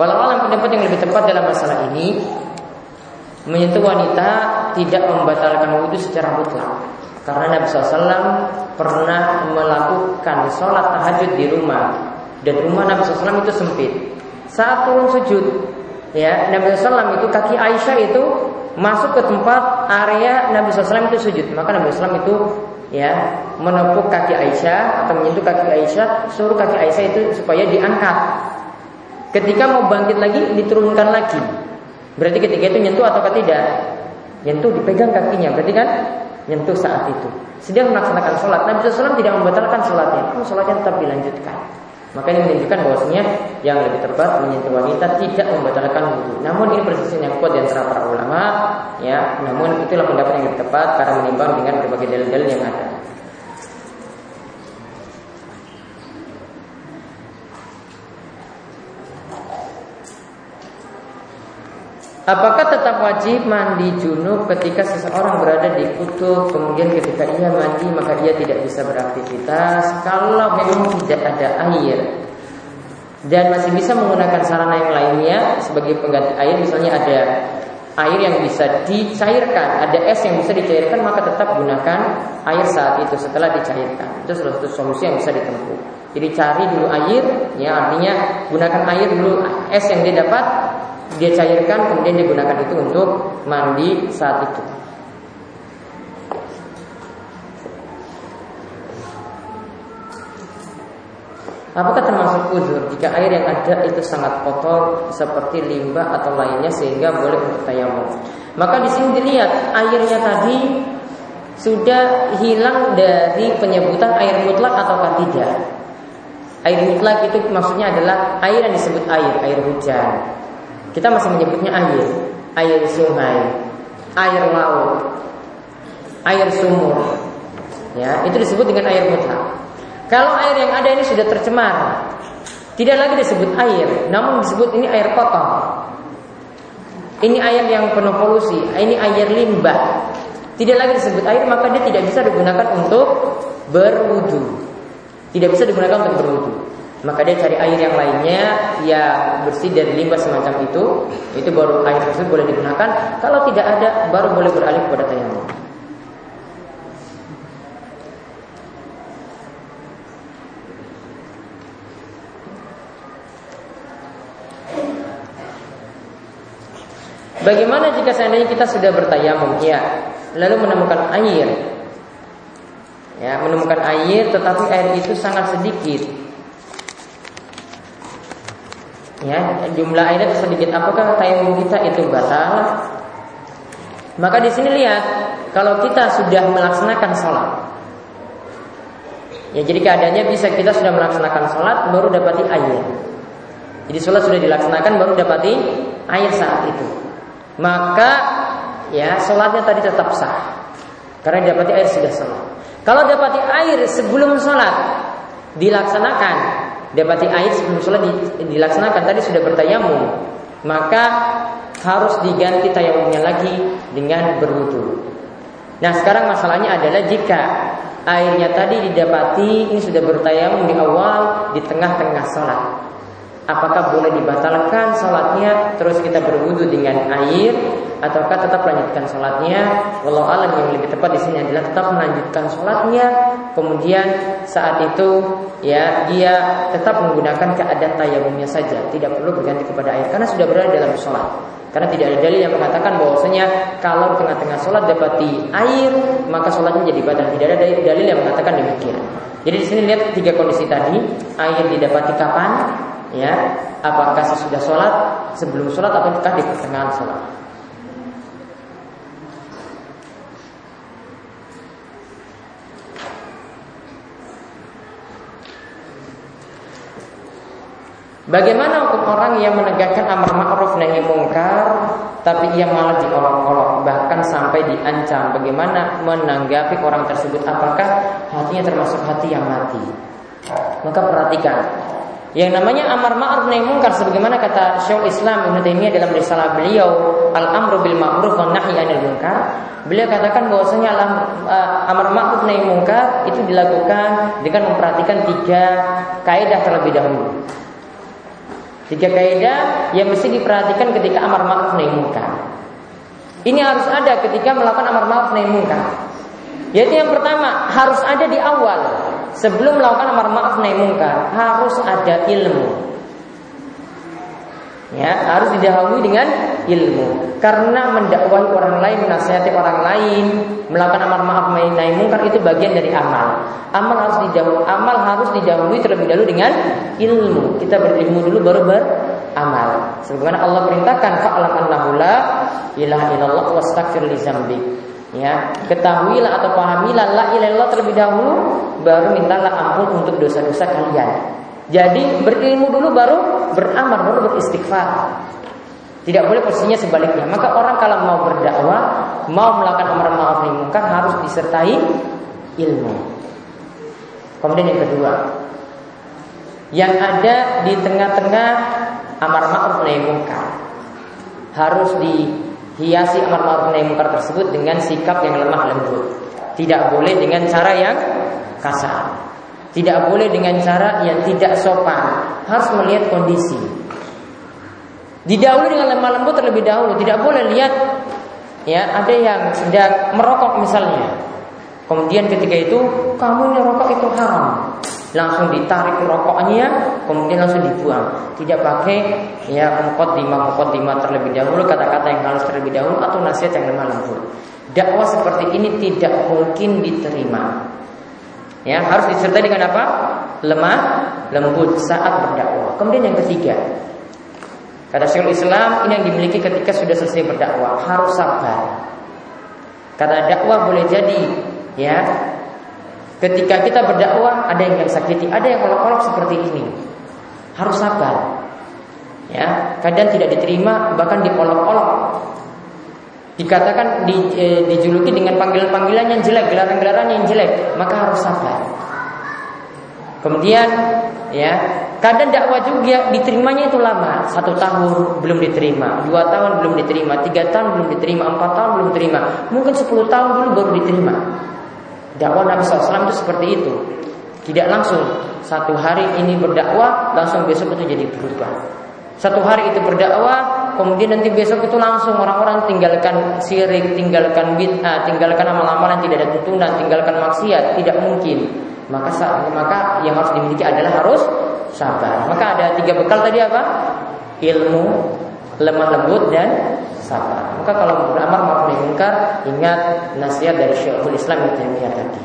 Walau-walau pendapat yang lebih tepat dalam masalah ini, menyentuh wanita tidak membatalkan wudu secara mutlak. Karena Nabi shallallahu alaihi wasallam pernah melakukan sholat tahajud di rumah, dan rumah Nabi shallallahu alaihi wasallam itu sempit. Saat turun sujud, ya, Nabi shallallahu alaihi wasallam itu kaki Aisyah itu masuk ke tempat area Nabi shallallahu alaihi wasallam itu sujud. Maka Nabi shallallahu alaihi wasallam itu, ya, menepuk kaki Aisyah atau menyentuh kaki Aisyah, suruh kaki Aisyah itu supaya diangkat. Ketika mau bangkit lagi, diturunkan lagi. Berarti ketika itu nyentuh atau tidak? Nyentuh, dipegang kakinya. Berarti kan nyentuh saat itu. Sedang melaksanakan sholat, Nabi shallallahu alaihi wasallam tidak membatalkan sholatnya. Namun sholatnya tetap dilanjutkan. Maka ini menunjukkan bahwasanya yang lebih tepat menyentuh wanita tidak membatalkan wudu. Namun ini persisian yang kuat di antara para ulama, ya. Namun itulah pendapat yang lebih tepat karena menimbang dengan berbagai dalil-dalil yang ada. Apakah tetap wajib mandi junub ketika seseorang berada di kutub, kemudian ketika ia mandi maka ia tidak bisa beraktivitas? Kalau memang tidak ada air dan masih bisa menggunakan sarana yang lainnya sebagai pengganti air, misalnya ada air yang bisa dicairkan, ada es yang bisa dicairkan, maka tetap gunakan air saat itu setelah dicairkan. Itu salah satu solusi yang bisa ditempuh. Jadi cari dulu air, ya, artinya gunakan air dulu, es yang dia dapat dia cairkan, kemudian digunakan itu untuk mandi saat itu. Apakah termasuk uzur jika air yang ada itu sangat kotor seperti limbah atau lainnya sehingga boleh untuk tayamum? Maka di sini dilihat airnya tadi sudah hilang dari penyebutan air mutlak ataukah tidak. Air mutlak itu maksudnya adalah air yang disebut air, air hujan. Kita masih menyebutnya air, air sungai, air laut, air sumur, ya, itu disebut dengan air mutlak. Kalau air yang ada ini sudah tercemar, tidak lagi disebut air, namun disebut ini air kotor. Ini air yang penuh polusi, ini air limbah. Tidak lagi disebut air, maka dia tidak bisa digunakan untuk berwudu. Tidak bisa digunakan untuk berwudu. Maka dia cari air yang lainnya yang bersih dari limbah semacam itu. Itu baru air tersebut boleh digunakan. Kalau tidak ada, baru boleh beralih kepada tayamum. Bagaimana jika seandainya kita sudah bertayamum, ya, lalu menemukan air, ya, menemukan air tetapi air itu sangat sedikit, ya, jumlah airnya sedikit, apakah tayamum kita itu batal? Maka di sini lihat, kalau kita sudah melaksanakan sholat, ya, jadi keadaannya bisa kita sudah melaksanakan sholat baru dapati air. Jadi sholat sudah dilaksanakan baru dapati air saat itu. maka ya sholatnya tadi tetap sah, karena dapati air sudah sholat. Kalau dapati air sebelum sholat dilaksanakan, dapati air sebelum sholat dilaksanakan, tadi sudah bertayamum, maka harus diganti tayamumnya lagi dengan berwudu. Nah sekarang masalahnya adalah jika airnya tadi didapati ini sudah bertayamum di awal, di tengah-tengah sholat, apakah boleh dibatalkan sholatnya terus kita berwudu dengan air, ataukah tetap lanjutkan sholatnya? Wallahu a'lam. Yang lebih tepat di sini adalah tetap melanjutkan sholatnya. Kemudian saat itu ya dia tetap menggunakan keadaan tayamumnya saja, tidak perlu berganti kepada air karena sudah berada dalam sholat. Karena tidak ada dalil yang mengatakan bahwasanya kalau tengah-tengah sholat dapati air maka sholatnya jadi batal. Tidak ada dalil yang mengatakan demikian. Jadi di sini lihat tiga kondisi tadi, air didapati kapan? Ya, apakah sesudah sholat, sebelum sholat, ataukah di pertengahan sholat? Bagaimana untuk orang yang menegakkan amar ma'ruf nahi mungkar tapi ia malah diolok-olok bahkan sampai diancam? Bagaimana menanggapi orang tersebut? Apakah hatinya termasuk hati yang mati? Maka perhatikan yang namanya amar ma'ruf nahi mungkar, sebagaimana kata Syaikhul Islam Ibn Taimiyah dalam risalah beliau Al-Amru bil Ma'ruf wan Nahyi 'anil Munkar. Beliau katakan bahwasanya amar ma'ruf nahi mungkar itu dilakukan dengan memperhatikan tiga kaidah terlebih dahulu. Tiga kaidah yang mesti diperhatikan ketika amar ma'ruf nahi munkar. Ini harus ada ketika melakukan amar ma'ruf nahi munkar. Yaitu yang pertama, harus ada di awal. Sebelum melakukan amar ma'ruf nahi munkar harus ada ilmu. Ya, harus didahului dengan ilmu. Karena mendakwahi orang lain, menasihati orang lain, melakukan amar ma'ruf nahi munkar itu bagian dari amal. Amal harus didahului, amal harus didahului terlebih dahulu dengan ilmu. Kita berilmu dulu baru beramal. Sebagaimana Allah perintahkan fa'lam annahu la ilaha illallah wastaghfir li dzambik. Ya, ketahuilah atau pahamilah la ilaha illallah terlebih dahulu, baru mintalah ampun untuk dosa-dosa kalian. Jadi berilmu dulu baru beramal, baru beristighfar. Tidak boleh posisinya sebaliknya. Maka orang kalau mau berdakwah, mau melakukan amar ma'ruf nahi munkar harus disertai ilmu. Kemudian yang kedua, yang ada di tengah-tengah amar ma'ruf nahi munkar, harus dihiasi amar ma'ruf nahi munkar tersebut dengan sikap yang lemah lembut. Tidak boleh dengan cara yang kasar, tidak boleh dengan cara yang tidak sopan. Harus melihat kondisi, didahului dengan lemah lembut terlebih dahulu. Tidak boleh lihat ya, ada yang sedang merokok misalnya, kemudian ketika itu kamu ini rokok itu haram, langsung ditarik rokoknya, kemudian langsung dibuang. Tidak pakai ya muqaddimah muqaddimah terlebih dahulu, kata-kata yang halus terlebih dahulu, atau nasihat yang lemah lembut. Dakwah seperti ini tidak mungkin diterima. Ya, harus disertai dengan apa? Lemah lembut saat berdakwah. Kemudian yang ketiga, kata Syekhul Islam, ini yang dimiliki ketika sudah selesai berdakwah, harus sabar. Kata dakwah boleh jadi ya, ketika kita berdakwah ada yang sakiti, ada yang kolok-kolok seperti ini. Harus sabar. Ya, kadang tidak diterima, bahkan dikolok-kolok. Dikatakan di, eh, dijuluki dengan panggilan-panggilan yang jelek, gelaran-gelaran yang jelek, maka harus sabar. Kemudian, ya, kadang dakwah juga diterimanya itu lama, satu tahun belum diterima, dua tahun belum diterima, tiga tahun belum diterima, empat tahun belum diterima, mungkin sepuluh tahun dulu baru diterima. Dakwah Nabi shallallahu alaihi wasallam itu seperti itu, tidak langsung satu hari ini berdakwah, langsung besok itu jadi berubah. Satu hari itu berdakwah, kemudian nanti besok itu langsung orang-orang tinggalkan syirik, tinggalkan bid'ah, tinggalkan amalan-amalan tidak ada tuntunan, tinggalkan maksiat, tidak mungkin. Maka maka yang harus dimiliki adalah harus sabar. Maka ada tiga bekal tadi apa? Ilmu, lemah lembut, dan sabar. Maka kalau beramar ma'ruf nahi munkar ingat nasihat dari Syekhul Islam Ibnu Taimiyah tadi.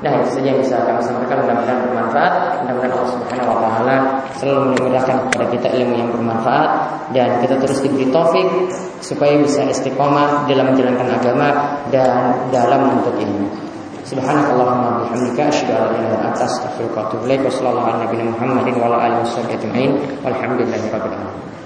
Nah itu saja yang bisa kami sampaikan, mudah-mudahan bermanfaat. Mudah-mudahan Allah Subhanahu Wa Taala selalu memberikan kepada kita ilmu yang bermanfaat, dan kita terus diberi taufik supaya bisa istiqomah dalam menjalankan agama dan dalam menuntut ilmu. Subhanakallahumma bihamdika asyhadu an la ilaha illa anta astaghfiruka wa atubu ilaik. Wassallallahu ala nabiyina Muhammadin wa ala alihi wasallam ajma'in. Walhamdulillahirabbil alamin.